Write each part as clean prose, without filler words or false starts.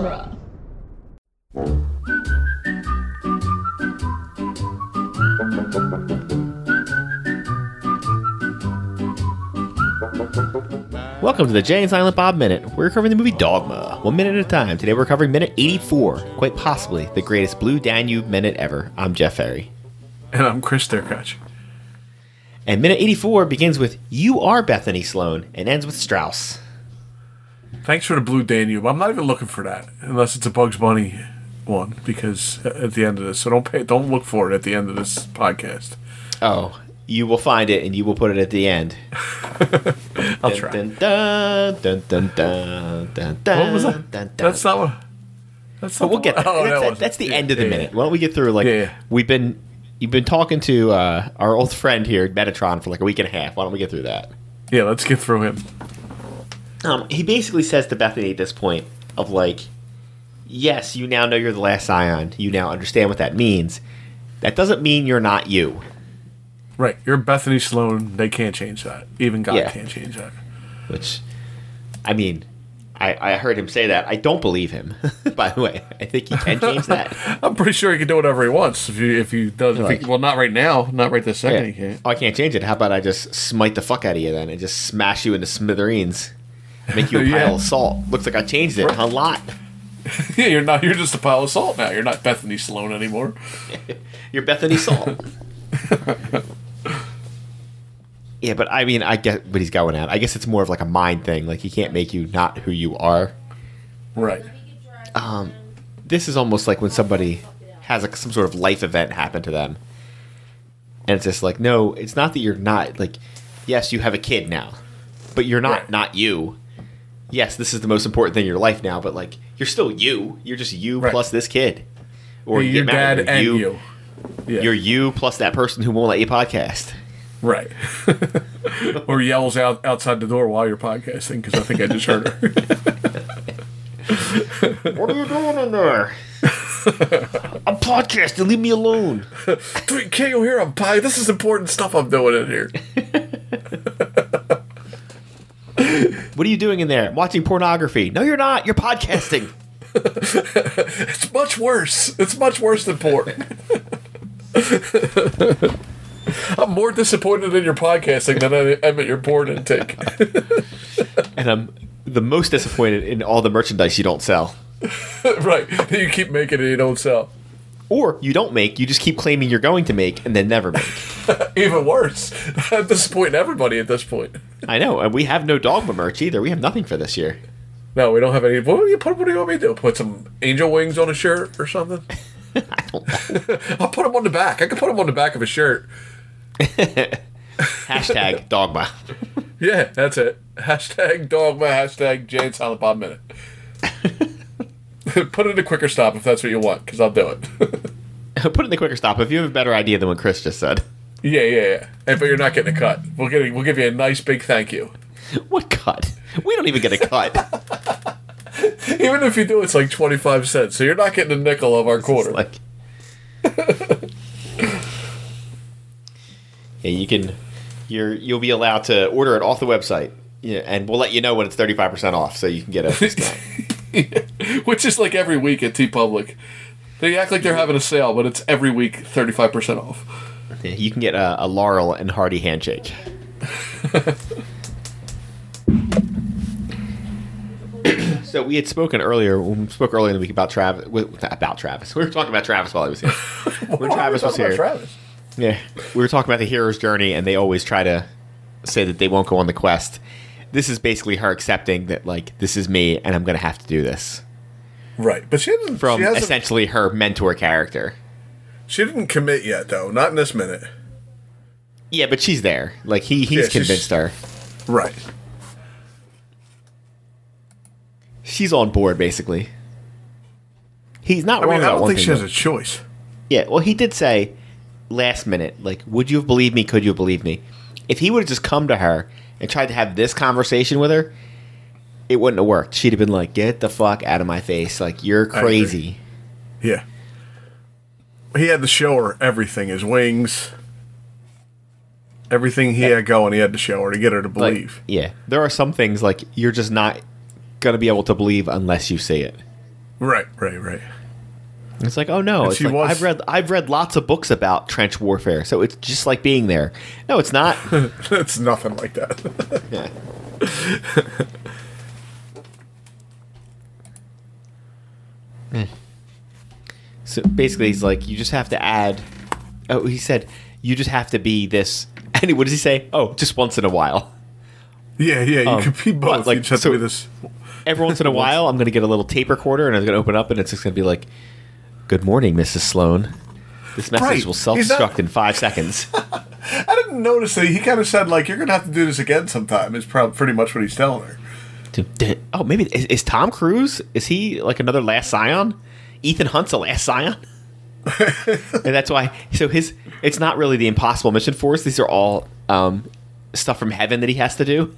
genre. Welcome to the Jay and Silent Bob Minute. We're covering the movie Dogma, 1 minute at a time. Today we're covering minute 84, quite possibly the greatest Blue Danube minute ever. I'm Jeff Ferry. And I'm Chris Therkach. And minute 84 begins with, "You are Bethany Sloan," and ends with Strauss. Thanks for the Blue Danube. I'm not even looking for that, unless it's a Bugs Bunny one, because at the end of this, so don't look for it at the end of this podcast. Oh, you will find it, and you will put it at the end. I'll try. Dun, dun, dun, dun, dun, dun, dun, what was that? Dun, dun, that's not what... That's not we'll get there. Oh, that's the end of the minute. Why don't we get through, You've been talking to our old friend here, Metatron, for a week and a half. Why don't we get through that? Yeah, let's get through him. He basically says to Bethany at this point of yes, you now know you're the last Scion. You now understand what that means. That doesn't mean you're not you. Right. You're Bethany Sloan. They can't change that. Even God can't change that. Which, I heard him say that. I don't believe him, by the way. I think he can change that. I'm pretty sure he can do whatever he wants. Well, not right now. Not right this second. Yeah. He can't. Oh, I can't change it. How about I just smite the fuck out of you then and just smash you into smithereens, make you a pile of salt. Looks like I changed it a lot. Yeah, you're not. You're just a pile of salt now. You're not Bethany Sloan anymore. You're Bethany Salt. Yeah, but I get what he's going at. I guess it's more of a mind thing. He can't make you not who you are. Right. This is almost like when somebody has some sort of life event happen to them. And it's just no, it's not that you're not. Yes, you have a kid now, but you're not you. Yes, this is the most important thing in your life now, but you're still you. You're just you plus this kid. Or your dad and you. Yeah. You're you plus that person who won't let you podcast. Right. Or yells outside the door while you're podcasting, because I think I just heard her. What are you doing in there? I'm podcasting. Leave me alone. Can't you hear? This is important stuff I'm doing in here. What are you doing in there? Watching pornography. No, you're not. You're podcasting. It's much worse. It's much worse than porn. I'm more disappointed in your podcasting than I am at your porn intake. And I'm the most disappointed in all the merchandise you don't sell. Right. You keep making it and you don't sell. Or you don't make, you just keep claiming you're going to make and then never make. Even worse. I'm disappointing everybody at this point. I know. And we have no Dogma merch either. We have nothing for this year. No, we don't have any. What do you want me to do? Put some angel wings on a shirt or something? I don't know. I'll put them on the back. I can put them on the back of a shirt. Hashtag Dogma. Yeah, that's it. Hashtag Dogma. Hashtag Jay and Silent Bob Minute. Put it in a QuickerStop if that's what you want, because I'll do it. Put it in the QuickerStop if you have a better idea than what Chris just said. Yeah. But you're not getting a cut. We'll give you a nice big thank you. What cut? We don't even get a cut. Even if you do, it's 25 cents, so you're not getting a nickel of our quarter. Yeah, you'll be allowed to order it off the website, and we'll let you know when it's 35% off, so you can get a discount. Which is every week at TeePublic. They act like they're having a sale, but it's every week 35% off. Yeah, you can get a Laurel and Hardy handshake. So we had spoken earlier. We spoke earlier in the week about Travis. We were talking about Travis while he was here. When Travis was here. Travis? Yeah, we were talking about the hero's journey, and they always try to say that they won't go on the quest. This is basically her accepting that, this is me, and I'm going to have to do this. Right, but she hasn't. From essentially her mentor character. She didn't commit yet, though. Not in this minute. Yeah, but she's there. He's convinced her. Right. She's on board, basically. He's not wrong about one thing. I don't think she has a choice. Yeah, well, he did say, last minute, would you have believed me? Could you have believed me? If he would have just come to her and tried to have this conversation with her, it wouldn't have worked. She'd have been get the fuck out of my face. You're crazy. Yeah. He had to show her everything. His wings. Everything he had going, he had to show her to get her to believe. There are some things, you're just not going to be able to believe unless you see it. Right. It's like, oh no! It's like, I've read lots of books about trench warfare, so it's just like being there. No, it's not. It's nothing like that. Yeah. So basically, he's like, you just have to add. Oh, he said, you just have to be this. And what does he say? Oh, just once in a while. Yeah. You could be both. Like, you just have to be this. Every once in a while, I'm going to get a little tape recorder, and I'm going to open up, and it's just going to be like, "Good morning, Mrs. Sloan. This message will self-destruct in 5 seconds." I didn't notice that. He kind of said, like, you're going to have to do this again sometime. It's probably pretty much what he's telling her. Oh, maybe. Is Tom Cruise? Is he, like, another Last Scion? Ethan Hunt's a Last Scion? And that's why. So it's not really the impossible mission for us. These are all stuff from heaven that he has to do.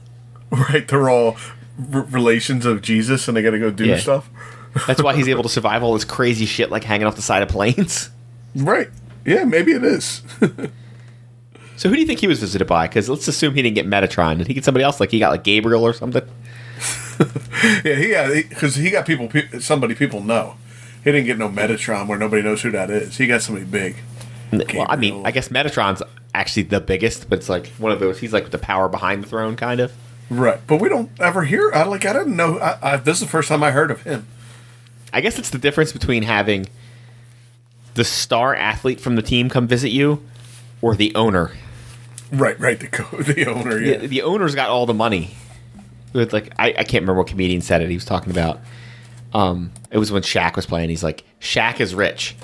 Right. They're all relations of Jesus, and they got to go do stuff. That's why he's able to survive all this crazy shit, like hanging off the side of planes. Right. Yeah, maybe it is. So who do you think he was visited by? Because let's assume he didn't get Metatron. Did he get somebody else? Like he got like Gabriel or something? Yeah, he got somebody people know. He didn't get no Metatron where nobody knows who that is. He got somebody big. Gabriel. Well, I mean, I guess Metatron's actually the biggest, but it's like one of those, he's like the power behind the throne, kind of. Right. But we don't ever hear, I didn't know, this is the first time I heard of him. I guess it's the difference between having the star athlete from the team come visit you or the owner. Right. The owner, yeah. The owner's got all the money. It's like, I can't remember what comedian said it. He was talking about, it was when Shaq was playing. He's like, Shaq is rich.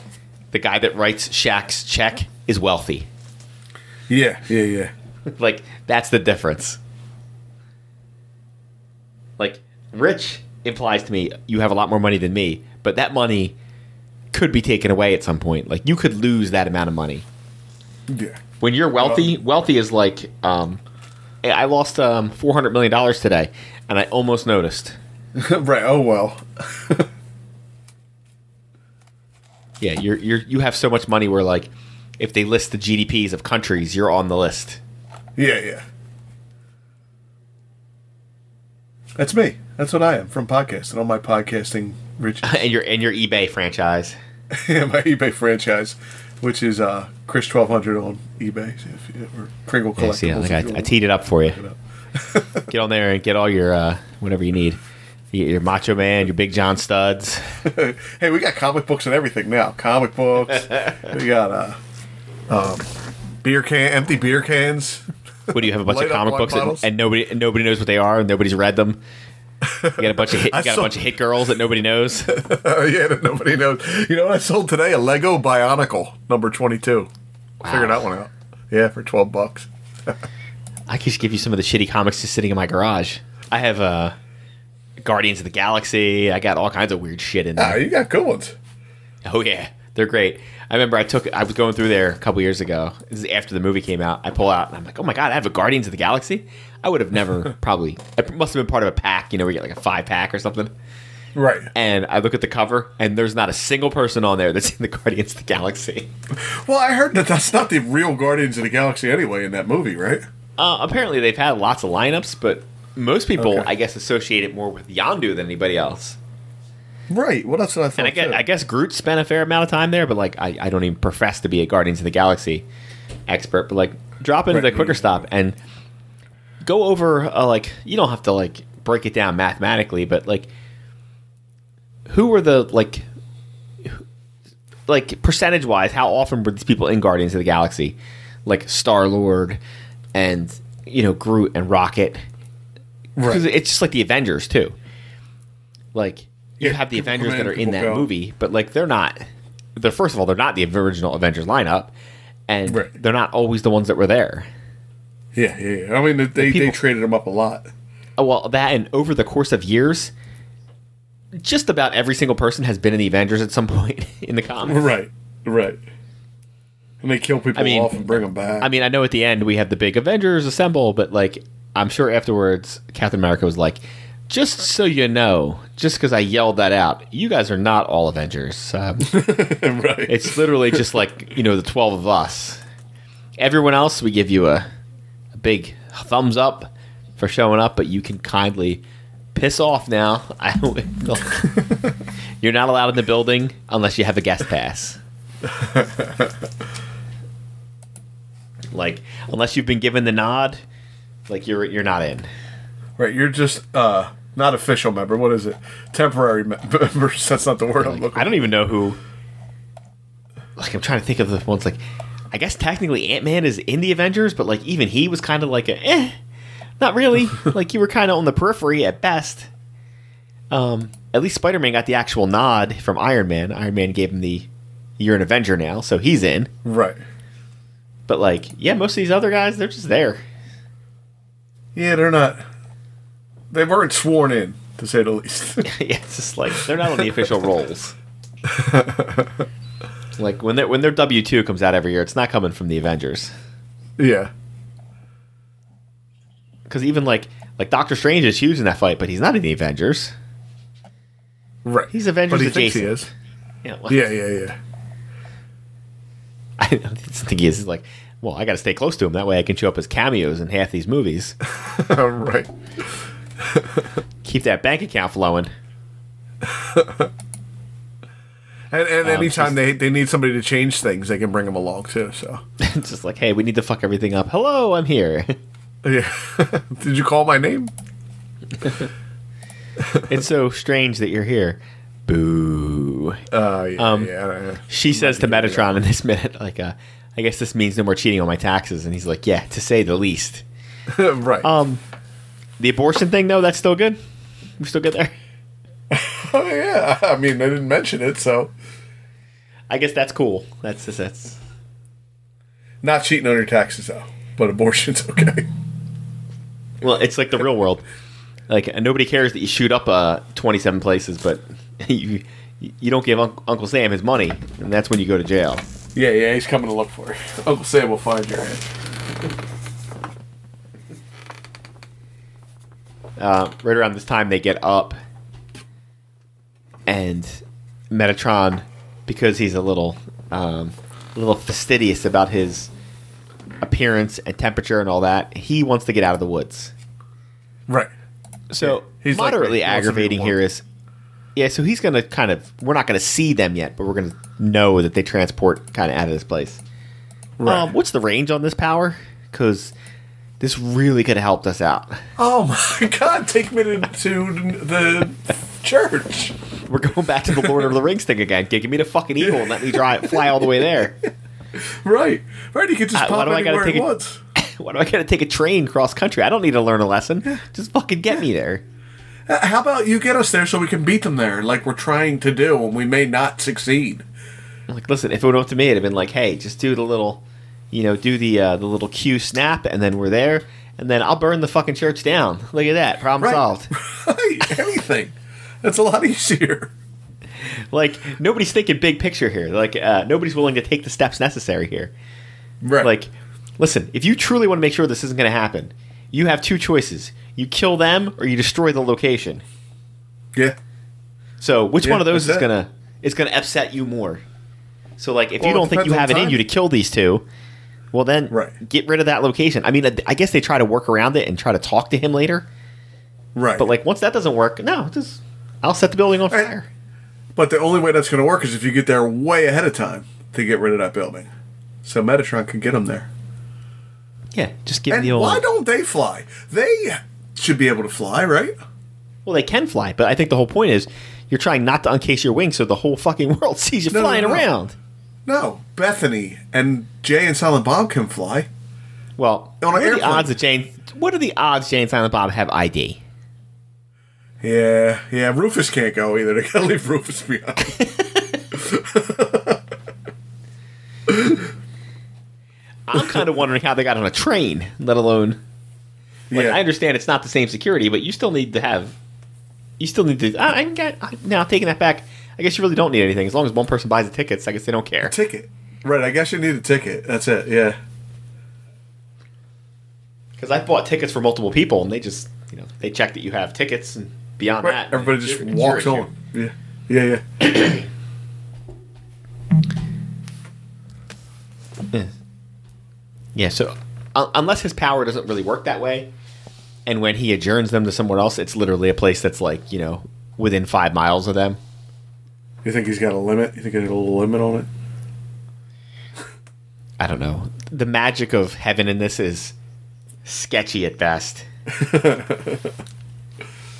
The guy that writes Shaq's check is wealthy. Yeah. Like, that's the difference. Like, rich implies to me you have a lot more money than me, but that money could be taken away at some point. Like, you could lose that amount of money. Yeah. When you're wealthy, wealthy is like, I lost $400 million today, and I almost noticed. Right. Oh, well. Yeah, you have so much money where, like, if they list the GDPs of countries, you're on the list. Yeah. That's me. That's what I am from podcasting. All my podcasting riches. And your eBay franchise. Yeah, my eBay franchise, which is Chris1200 on eBay or Pringle Collectibles. Yeah, like I teed it up for you. Get on there and get all your whatever you need. Your Macho Man, your Big John studs. Hey, we got comic books and everything now. Comic books. We got empty beer cans. What do you have? A bunch of comic books and nobody knows what they are, and nobody's read them. You got a bunch of hit girls that nobody knows. Yeah, that nobody knows. You know what I sold today? A Lego Bionicle number 22. Wow. Figured that one out. Yeah, for $12. I could just give you some of the shitty comics just sitting in my garage. I have Guardians of the Galaxy. I got all kinds of weird shit in there. You got good ones. Oh yeah, they're great. I remember I was going through there a couple years ago. This is after the movie came out. I pull out and I'm like, oh my god, I have a Guardians of the Galaxy? I would have never probably. It must have been part of a pack, where you get like a 5-pack or something. Right. And I look at the cover and there's not a single person on there that's in the Guardians of the Galaxy. Well, I heard that's not the real Guardians of the Galaxy anyway in that movie, right? Apparently they've had lots of lineups, but most people, I guess, associate it more with Yondu than anybody else. Right. Well, that's what I thought. And I guess Groot spent a fair amount of time there, but like I don't even profess to be a Guardians of the Galaxy expert. But like, drop into the QuickerStop and go over. Like, you don't have to like break it down mathematically, but like, who were the like percentage wise? How often were these people in Guardians of the Galaxy? Like Star-Lord and Groot and Rocket. Right. 'Cause it's just like the Avengers too. Like. You have the Avengers that are in that movie, but like they're not. They're first of all, they're not the original Avengers lineup, and they're not always the ones that were there. Yeah. I mean, they traded them up a lot. Well, that and over the course of years, just about every single person has been in the Avengers at some point in the comics. Right. And they kill people off and bring them back. I mean, I know at the end we have the big Avengers assemble, but like I'm sure afterwards, Captain America was like, just so you know, just because I yelled that out, you guys are not all Avengers. Right. It's literally just like, the 12 of us. Everyone else, we give you a big thumbs up for showing up, but you can kindly piss off now. You're not allowed in the building unless you have a guest pass. Like, unless you've been given the nod, like, you're not in. Right, you're just not official member. What is it? Temporary members. That's not the word, like, I'm looking for. I don't even know who. Like, I'm trying to think of the ones, like, I guess technically Ant-Man is in the Avengers, but, like, even he was kind of like a, not really. Like, you were kind of on the periphery at best. At least Spider-Man got the actual nod from Iron Man. Iron Man gave him the, you're an Avenger now, so he's in. Right. But, like, yeah, most of these other guys, they're just there. Yeah, they're not. They weren't sworn in, to say the least. Yeah, it's just like, they're not on the official rolls. Like, when their W-2 comes out every year, it's not coming from the Avengers. Yeah. Because even, like Doctor Strange is huge in that fight, but he's not in the Avengers. Right. He's Avengers adjacent. But he thinks he is. Yeah, well, yeah. I think he is. He's like, well, I got to stay close to him. That way I can show up as cameos in half these movies. Right. Keep that bank account flowing. And anytime they need somebody to change things, they can bring them along too. So it's just like, hey, we need to fuck everything up. Hello, I'm here. Yeah. Did you call my name? It's so strange that you're here. Boo. She says to Metatron in this minute, like, I guess this means no more cheating on my taxes. And he's like, yeah, to say the least. Right. The abortion thing, though, that's still good? We still get there? Oh, yeah. I mean, they didn't mention it, so. I guess that's cool. That's not cheating on your taxes, though. But abortion's okay. Well, it's like the real world. Like, nobody cares that you shoot up 27 places, but you don't give Uncle Sam his money, and that's when you go to jail. Yeah, he's coming to look for you. Uncle Sam will find your head. Right around this time, they get up, and Metatron, because he's a little fastidious about his appearance and temperature and all that, he wants to get out of the woods. Right. So he's moderately aggravating here is, yeah, so he's going to kind of, we're not going to see them yet, but we're going to know that they transport kind of out of this place. Right. What's the range on this power? Because this really could have helped us out. Oh my God, take me to the church. We're going back to the Lord of the Rings thing again. Give me the fucking eagle and let me fly all the way there. Right, you could just pop anywhere at once. Why do I gotta take a train cross country? I don't need to learn a lesson. Just fucking get me there. How about you get us there so we can beat them there, like we're trying to do, and we may not succeed. Like, listen, if it were up to me, it'd have been like, hey, just do the little, do the little Q snap, and then we're there, and then I'll burn the fucking church down. Look at that, problem solved. Right, everything. That's a lot easier. Like, nobody's thinking big picture here. Like, nobody's willing to take the steps necessary here. Right. Like, listen, if you truly want to make sure this isn't going to happen, you have two choices. You kill them or you destroy the location. Yeah. So which one of those is going to upset you more? So, like, if you don't think you have it in you to kill these two, well, then get rid of that location. I mean, I guess they try to work around it and try to talk to him later. Right. But, like, once that doesn't work, I'll set the building on fire. But the only way that's going to work is if you get there way ahead of time to get rid of that building. So Metatron can get them there. Yeah, just give them the old... why don't they fly? They should be able to fly, right? Well, they can fly, but I think the whole point is you're trying not to uncase your wings so the whole fucking world sees you flying around. No, Bethany and Jay and Silent Bob can fly. Well, what are the odds Jay and Silent Bob have ID? Yeah, Rufus can't go either. They gotta leave Rufus behind. I'm kind of wondering how they got on a train, let alone... Like, I understand it's not the same security, but you still need to have... taking that back, I guess you really don't need anything. As long as one person buys the tickets, I guess they don't care. Ticket. Right, I guess you need a ticket. That's it, yeah. Because I've bought tickets for multiple people, and they just... they check that you have tickets, and beyond that, everybody just walks on. Yeah. Yeah. So, unless his power doesn't really work that way, and when he adjourns them to somewhere else, it's literally a place that's like within 5 miles of them. You think he's got a limit? You think there's a little limit on it? I don't know. The magic of heaven in this is sketchy at best.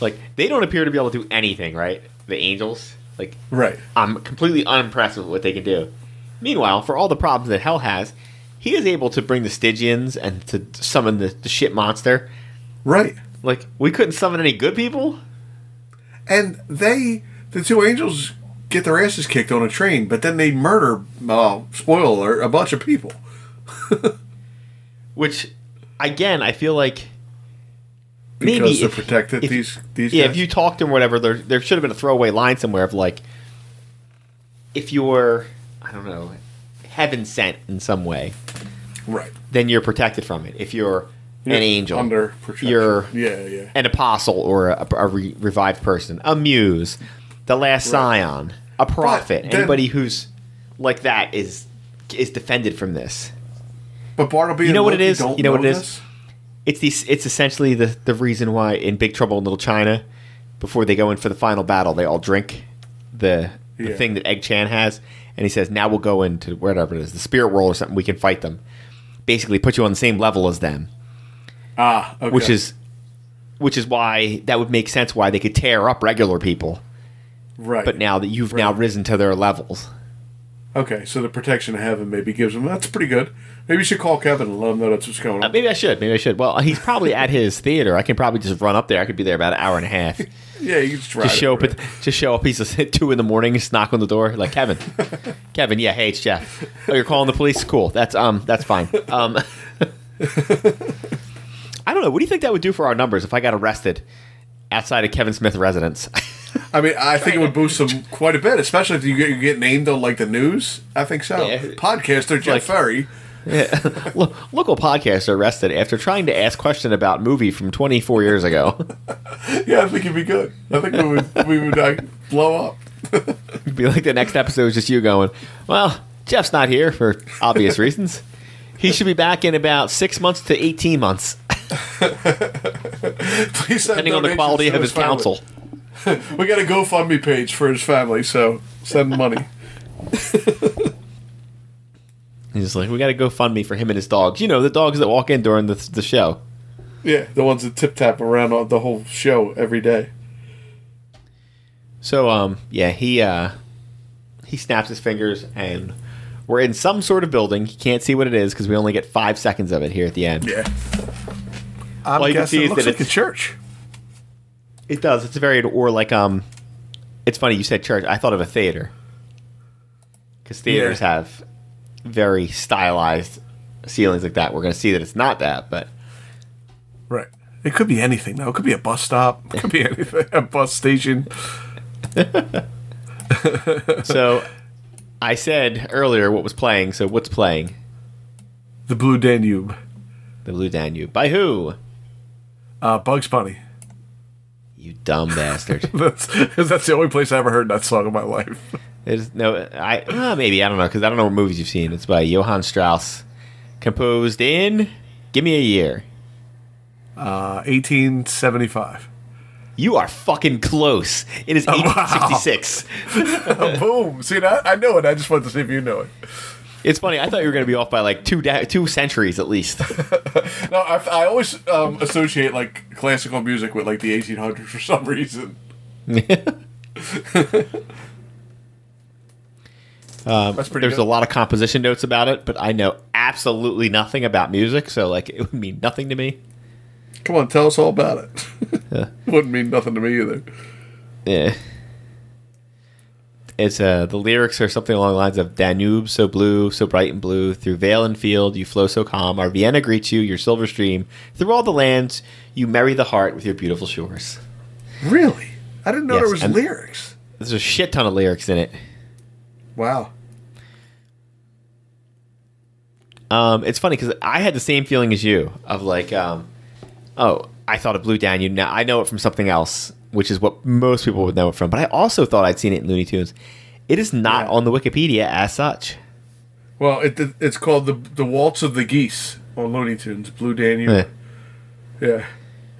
Like, they don't appear to be able to do anything, right? The angels? Like, right. I'm completely unimpressed with what they can do. Meanwhile, for all the problems that hell has, he is able to bring the Stygians and to summon the shit monster. Right. Like, we couldn't summon any good people? And the two angels get their asses kicked on a train, but then they murder, spoiler alert, a bunch of people. Which, again, I feel like maybe because they're protected, these guys? Yeah, if you talked to them or whatever, there should have been a throwaway line somewhere of, like, if you're, I don't know, heaven sent in some way, right? Then you're protected from it. If you're an angel, under protection, you're an apostle or a revived person, a muse, the last scion, a prophet, anybody who's like that is defended from this. But Bartleby, you know what it is? You know what it is? It's essentially the reason why in Big Trouble in Little China, before they go in for the final battle, they all drink the thing that Egg Chan has, and he says, now we'll go into whatever it is, the spirit world or something, we can fight them. Basically put you on the same level as them. Ah, okay. Which is why that would make sense why they could tear up regular people. Right. But now that you've now risen to their levels. Okay, so the protection of heaven maybe gives him. That's pretty good. Maybe you should call Kevin and let him know that's what's going on. Maybe I should. Well, he's probably at his theater. I can probably just run up there. I could be there about an hour and a half. Yeah, you can just show up. Just show up. He's at 2 a.m. Just knock on the door. Like, Kevin. Yeah, hey, it's Jeff. Oh, you're calling the police? Cool. That's fine. I don't know. What do you think that would do for our numbers if I got arrested outside of Kevin Smith residence? I mean, I think it would boost them quite a bit, especially if you get named on, like, the news. I think so. Yeah. Podcaster Jeff Ferry. Yeah. Local podcaster arrested after trying to ask question about movie from 24 years ago. Yeah, I think it'd be good. I think we would blow up. It'd be like the next episode was just you going, well, Jeff's not here for obvious reasons. He should be back in about 6 months to 18 months. Please, depending on the quality of his counsel. We got a GoFundMe page for his family, so send money. He's like, we got a GoFundMe for him and his dogs. You know, the dogs that walk in during the show. Yeah, the ones that tip-tap around on the whole show every day. So, he snaps his fingers, and we're in some sort of building. You can't see what it is, because we only get 5 seconds of it here at the end. Yeah. I'm guessing it looks like a church. It does. It's it's funny you said church. I thought of a theater, because theaters have very stylized ceilings like that. We're going to see that it's not that, but right. It could be anything though. It could be a bus stop. It could be anything. A bus station. So I said earlier what was playing. So what's playing? The Blue Danube. The Blue Danube. By who? Bugs Bunny. You dumb bastard. that's the only place I ever heard that song in my life. There's no, maybe, I don't know, because I don't know what movies you've seen. It's by Johann Strauss, composed in, give me a year. 1875. You are fucking close. It is 1866. Wow. Boom. See, I know it. I just wanted to see if you know it. It's funny. I thought you were going to be off by like two centuries at least. No, I always associate like classical music with like the 1800s for some reason. That's pretty. There's a lot of composition notes about it, but I know absolutely nothing about music, so like it would mean nothing to me. Come on, tell us all about it. It wouldn't mean nothing to me either. Yeah. It's the lyrics are something along the lines of Danube, so blue, so bright and blue, through vale and field, you flow so calm. Our Vienna greets you, your silver stream. Through all the lands, you merry the heart with your beautiful shores. Really? I didn't know there was lyrics. There's a shit ton of lyrics in it. Wow. It's funny because I had the same feeling as you of like, I thought of Blue Danube. Now I know it from something else, which is what most people would know it from. But I also thought I'd seen it in Looney Tunes. It is not on the Wikipedia as such. Well, it's called the Waltz of the Geese on Looney Tunes, Blue Danube. Yeah.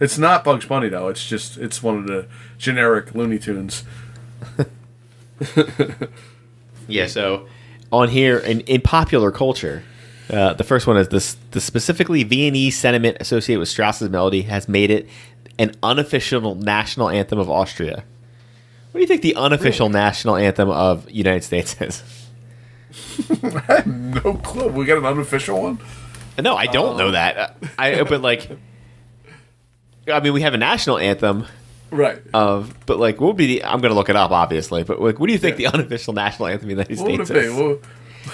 It's not Bugs Bunny, though. It's one of the generic Looney Tunes. Yeah, so on here, in popular culture, the first one is this: the specifically Viennese sentiment associated with Strauss's melody has made it an unofficial national anthem of Austria. What do you think the unofficial national anthem of United States is? I have no clue. We got an unofficial one? No, I don't know that. But like, I mean, we have a national anthem. Right. But like, what would be I'm going to look it up, obviously. But like, what do you think the unofficial national anthem of the United States is? What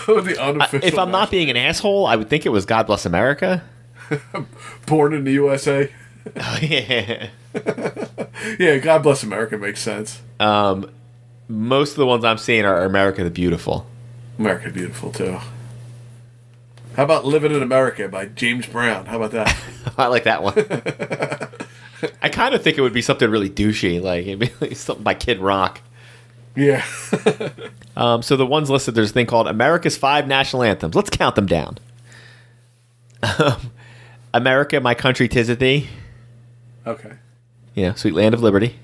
would the unofficial if I'm not being an asshole, I would think it was God Bless America. Born in the USA. Oh, yeah. Yeah, God Bless America makes sense. Most of the ones I'm seeing are America the Beautiful. America the Beautiful, too. How about Living in America by James Brown? How about that? I like that one. I kind of think it would be something really douchey, like it'd be like something by Kid Rock. Yeah. So the ones listed, there's a thing called America's 5 National Anthems. Let's count them down. America, My Country, 'Tis of Thee. Okay. Yeah, Sweet Land of Liberty.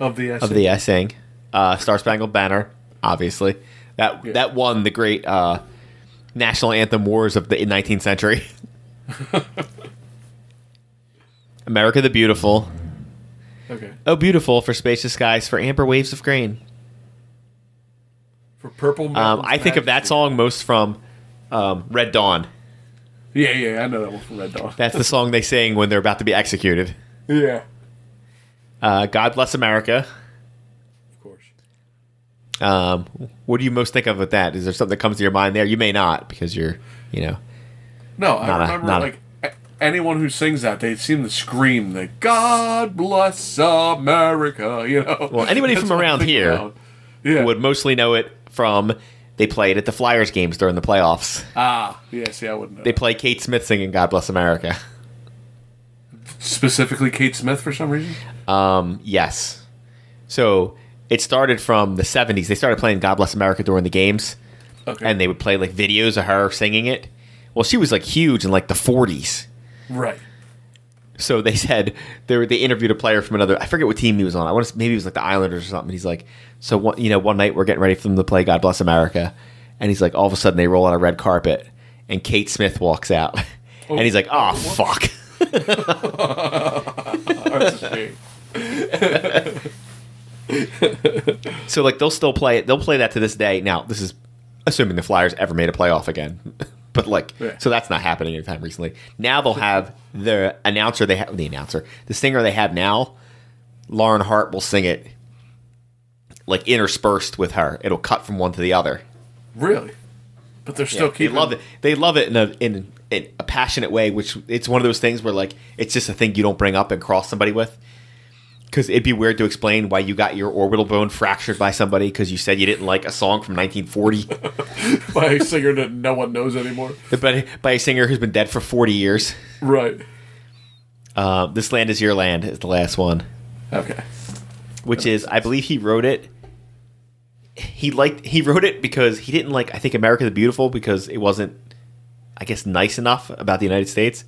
Of the I Sing. Star Spangled Banner, obviously. That won the great National Anthem Wars of the 19th century. America the Beautiful. Okay. Oh, beautiful for spacious skies, for amber waves of grain. For purple mountains. I think of that song most from Red Dawn. Yeah, I know that one from Red Dawn. That's the song they sing when they're about to be executed. Yeah. God Bless America. Of course. What do you most think of with that? Is there something that comes to your mind there? You may not, because you're, No, I remember, anyone who sings that, they seem to scream the God Bless America, Well, anybody from around here would mostly know it from they played at the Flyers games during the playoffs. Ah, yeah, see, I wouldn't know. They play Kate Smith singing God Bless America. Specifically Kate Smith for some reason? Yes. So it started from the 70s. They started playing God Bless America during the games. Okay. And they would play like videos of her singing it. Well, she was like huge in like the 40s. Right. So they said they interviewed a player from another. I forget what team he was on. I want to maybe it was like the Islanders or something. He's like, so one night we're getting ready for them to play God Bless America, and he's like, all of a sudden they roll out a red carpet, and Kate Smith walks out, and he's like, oh fuck. That's a shame. So like they'll still play it. They'll play that to this day. Now this is assuming the Flyers ever made a playoff again. But like, so that's not happening anytime recently. Now they'll have the singer they have now, Lauren Hart will sing it like interspersed with her. It'll cut from one to the other. Really? But they're still keeping. They love it. They love it in a passionate way, which it's one of those things where like it's just a thing you don't bring up and cross somebody with, because it'd be weird to explain why you got your orbital bone fractured by somebody because you said you didn't like a song from 1940. By a singer that no one knows anymore. By a singer who's been dead for 40 years. Right. This Land Is Your Land is the last one. Okay. Which is, I believe he wrote it. He wrote it because he didn't like, I think, America the Beautiful because it wasn't, I guess, nice enough about the United States.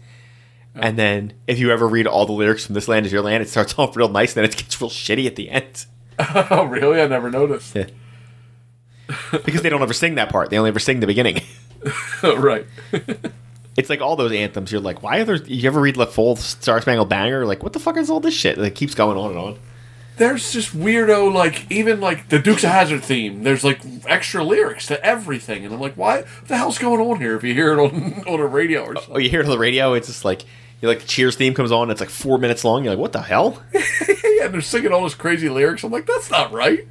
And then if you ever read all the lyrics from This Land Is Your Land, it starts off real nice, and then it gets real shitty at the end. Oh, really? I never noticed. Yeah. Because they don't ever sing that part. They only ever sing the beginning. Right. It's like all those anthems. You're like, why are there... You ever read LaFole's Star Spangled Banner? Like, what the fuck is all this shit? And it keeps going on and on. There's just weirdo, like, even, like, the Dukes of Hazzard theme. There's, like, extra lyrics to everything. And I'm like, why? What the hell's going on here if you hear it on the radio or something? Oh, you hear it on the radio? It's just like, you're like, the Cheers theme comes on. It's, like, 4 minutes long. You're like, what the hell? Yeah, and they're singing all those crazy lyrics. I'm like, that's not right.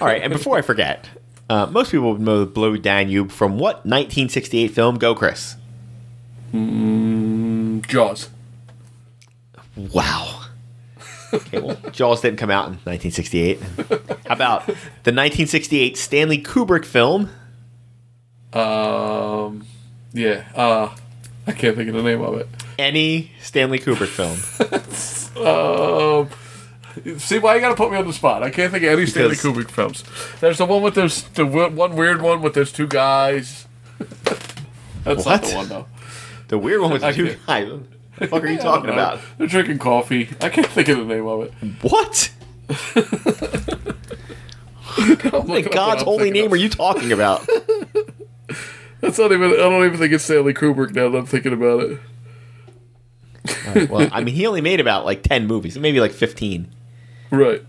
All right, and before I forget, most people would know the Blue Danube from what 1968 film? Go, Chris. Jaws. Wow. Okay, well, Jaws didn't come out in 1968. How about the 1968 Stanley Kubrick film? I can't think of the name of it. Any Stanley Kubrick film. See, why you gotta put me on the spot? I can't think of any Stanley Kubrick films. There's the one with those, the one weird one with those two guys. That's not the one, though. The weird one with the two guys? What the fuck are you talking about? They're drinking coffee. I can't think of the name of it. What? What God's holy name are you talking about? That's not even. I don't even think it's Stanley Kubrick now that I'm thinking about it. All right, well, I mean, he only made about like 10 movies, maybe like 15. Right.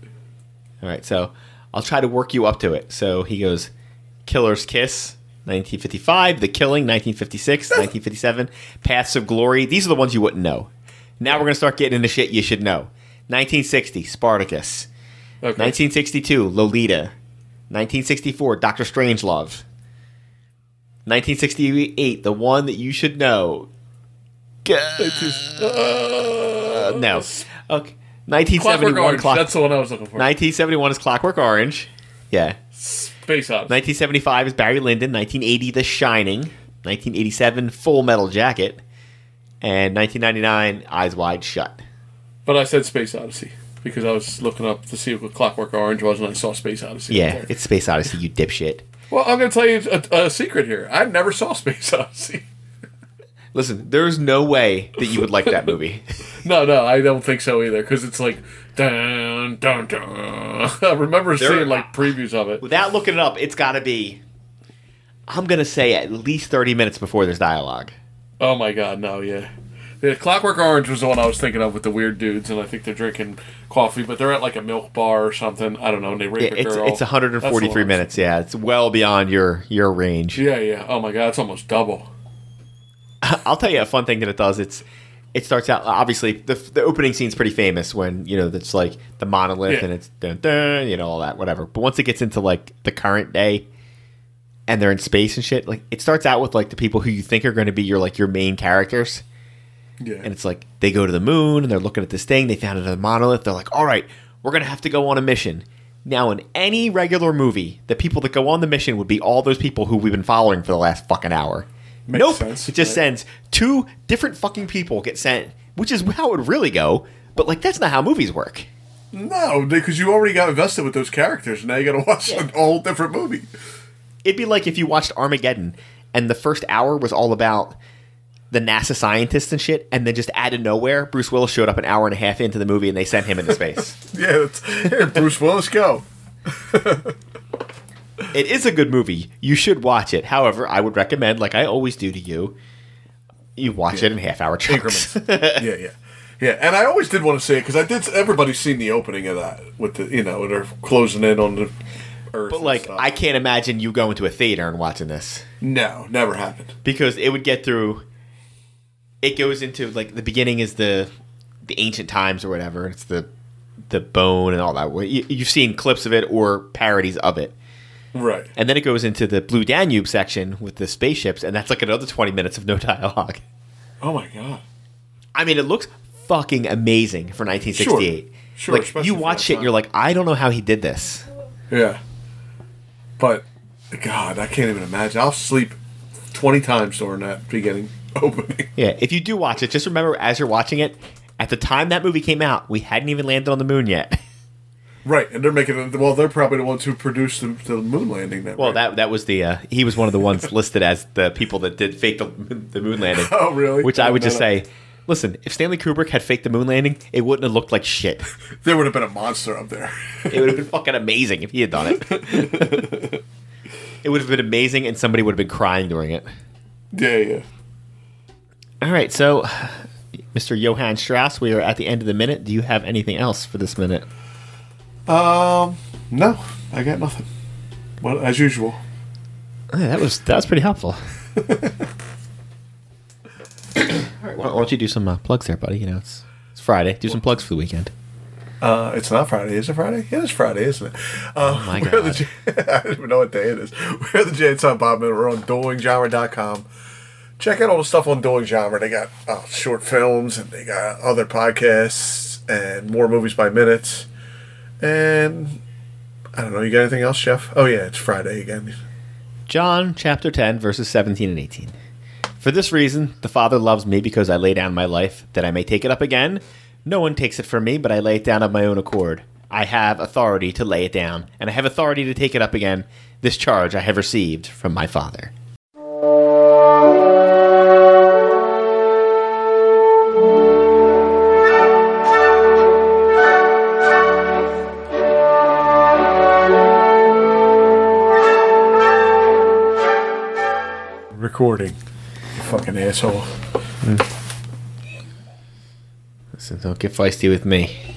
All right, so I'll try to work you up to it. So he goes, Killer's Kiss, 1955, The Killing, 1956, 1957, Paths of Glory. These are the ones you wouldn't know. Now we're going to start getting into shit you should know. 1960, Spartacus. Okay. 1962, Lolita. 1964, Dr. Strangelove. 1968, the one that you should know. No. Okay. 1971, that's the one I was looking for. 1971 is Clockwork Orange. Yeah. Space Odyssey. 1975 is Barry Lyndon. 1980, The Shining. 1987, Full Metal Jacket. And 1999, Eyes Wide Shut. But I said Space Odyssey because I was looking up to see what Clockwork Orange was and I saw Space Odyssey. Yeah, it's Space Odyssey, you dipshit. Well, I'm going to tell you a secret here. I never saw Space Odyssey. Listen, there's no way that you would like that movie. No, I don't think so either, because it's like, dun, dun, dun. I remember seeing like previews of it. Without looking it up, it's got to be, I'm going to say at least 30 minutes before there's dialogue. Oh my God, no, yeah. Yeah, Clockwork Orange was the one I was thinking of with the weird dudes, and I think they're drinking coffee, but they're at like a milk bar or something. I don't know, and they rape a girl. It's 143 minutes, yeah. It's well beyond your range. Yeah. Oh my God, it's almost double. I'll tell you a fun thing that it does. It starts out, obviously, the opening scene's pretty famous when, you know, it's like the monolith and it's dun-dun, you know, all that, whatever. But once it gets into like the current day and they're in space and shit, like it starts out with like the people who you think are going to be your main characters. Yeah. And it's like they go to the moon and they're looking at this thing. They found it in a monolith. They're like, all right, we're going to have to go on a mission. Now, in any regular movie, the people that go on the mission would be all those people who we've been following for the last fucking hour. Makes sense. It just sends two different fucking people get sent, which is how it would really go. But like, that's not how movies work. No, because you already got invested with those characters. And now you got to watch a whole different movie. It'd be like if you watched Armageddon and the first hour was all about the NASA scientists and shit, and then just out of nowhere, Bruce Willis showed up an hour and a half into the movie, and they sent him into space. Here, Bruce Willis, go. It is a good movie. You should watch it. However, I would recommend, like I always do to you, you watch it in half-hour chunks. Yeah, and I always did want to see it, because everybody's seen the opening of that, with the, you know, they're closing in on the Earth. But like, I can't imagine you going to a theater and watching this. No, never happened. Because it would get through... It goes into, like, the beginning is the ancient times or whatever. It's the bone and all that. You've seen clips of it or parodies of it. Right. And then it goes into the Blue Danube section with the spaceships, and that's, like, another 20 minutes of no dialogue. Oh, my God. I mean, it looks fucking amazing for 1968. Sure. Like, you watch it, and you're like, I don't know how he did this. Yeah. But, God, I can't even imagine. I'll sleep 20 times during that beginning. Opening. Yeah, if you do watch it, just remember as you're watching it, at the time that movie came out, we hadn't even landed on the moon yet. Right, and they're making it. Well, they're probably the ones who produced the moon landing. That was the. He was one of the ones listed as the people that did fake the moon landing. Oh, really? Which I would just say, listen, if Stanley Kubrick had faked the moon landing, it wouldn't have looked like shit. There would have been a monster up there. It would have been fucking amazing if he had done it. It would have been amazing, and somebody would have been crying during it. Yeah. All right, so, Mr. Johann Strauss, we are at the end of the minute. Do you have anything else for this minute? No, I got nothing. Well, as usual. Yeah, that was pretty helpful. All right, why don't you do some plugs there, buddy? You know, it's Friday. Do some plugs for the weekend. It's not Friday. Is it Friday? It is Friday, isn't it? Oh, my God. I don't even know what day it is. We're the Jay and Silent Bob, and we're on DoingsGenre.com. Check out all the stuff on DoingsGenre. They got short films, and they got other podcasts, and more movies by minutes. And I don't know. You got anything else, Jeff? Oh, yeah. It's Friday again. John, chapter 10, verses 17 and 18. For this reason, the Father loves me because I lay down my life, that I may take it up again. No one takes it from me, but I lay it down of my own accord. I have authority to lay it down, and I have authority to take it up again. This charge I have received from my Father. recording. You fucking asshole. Listen, don't get feisty with me.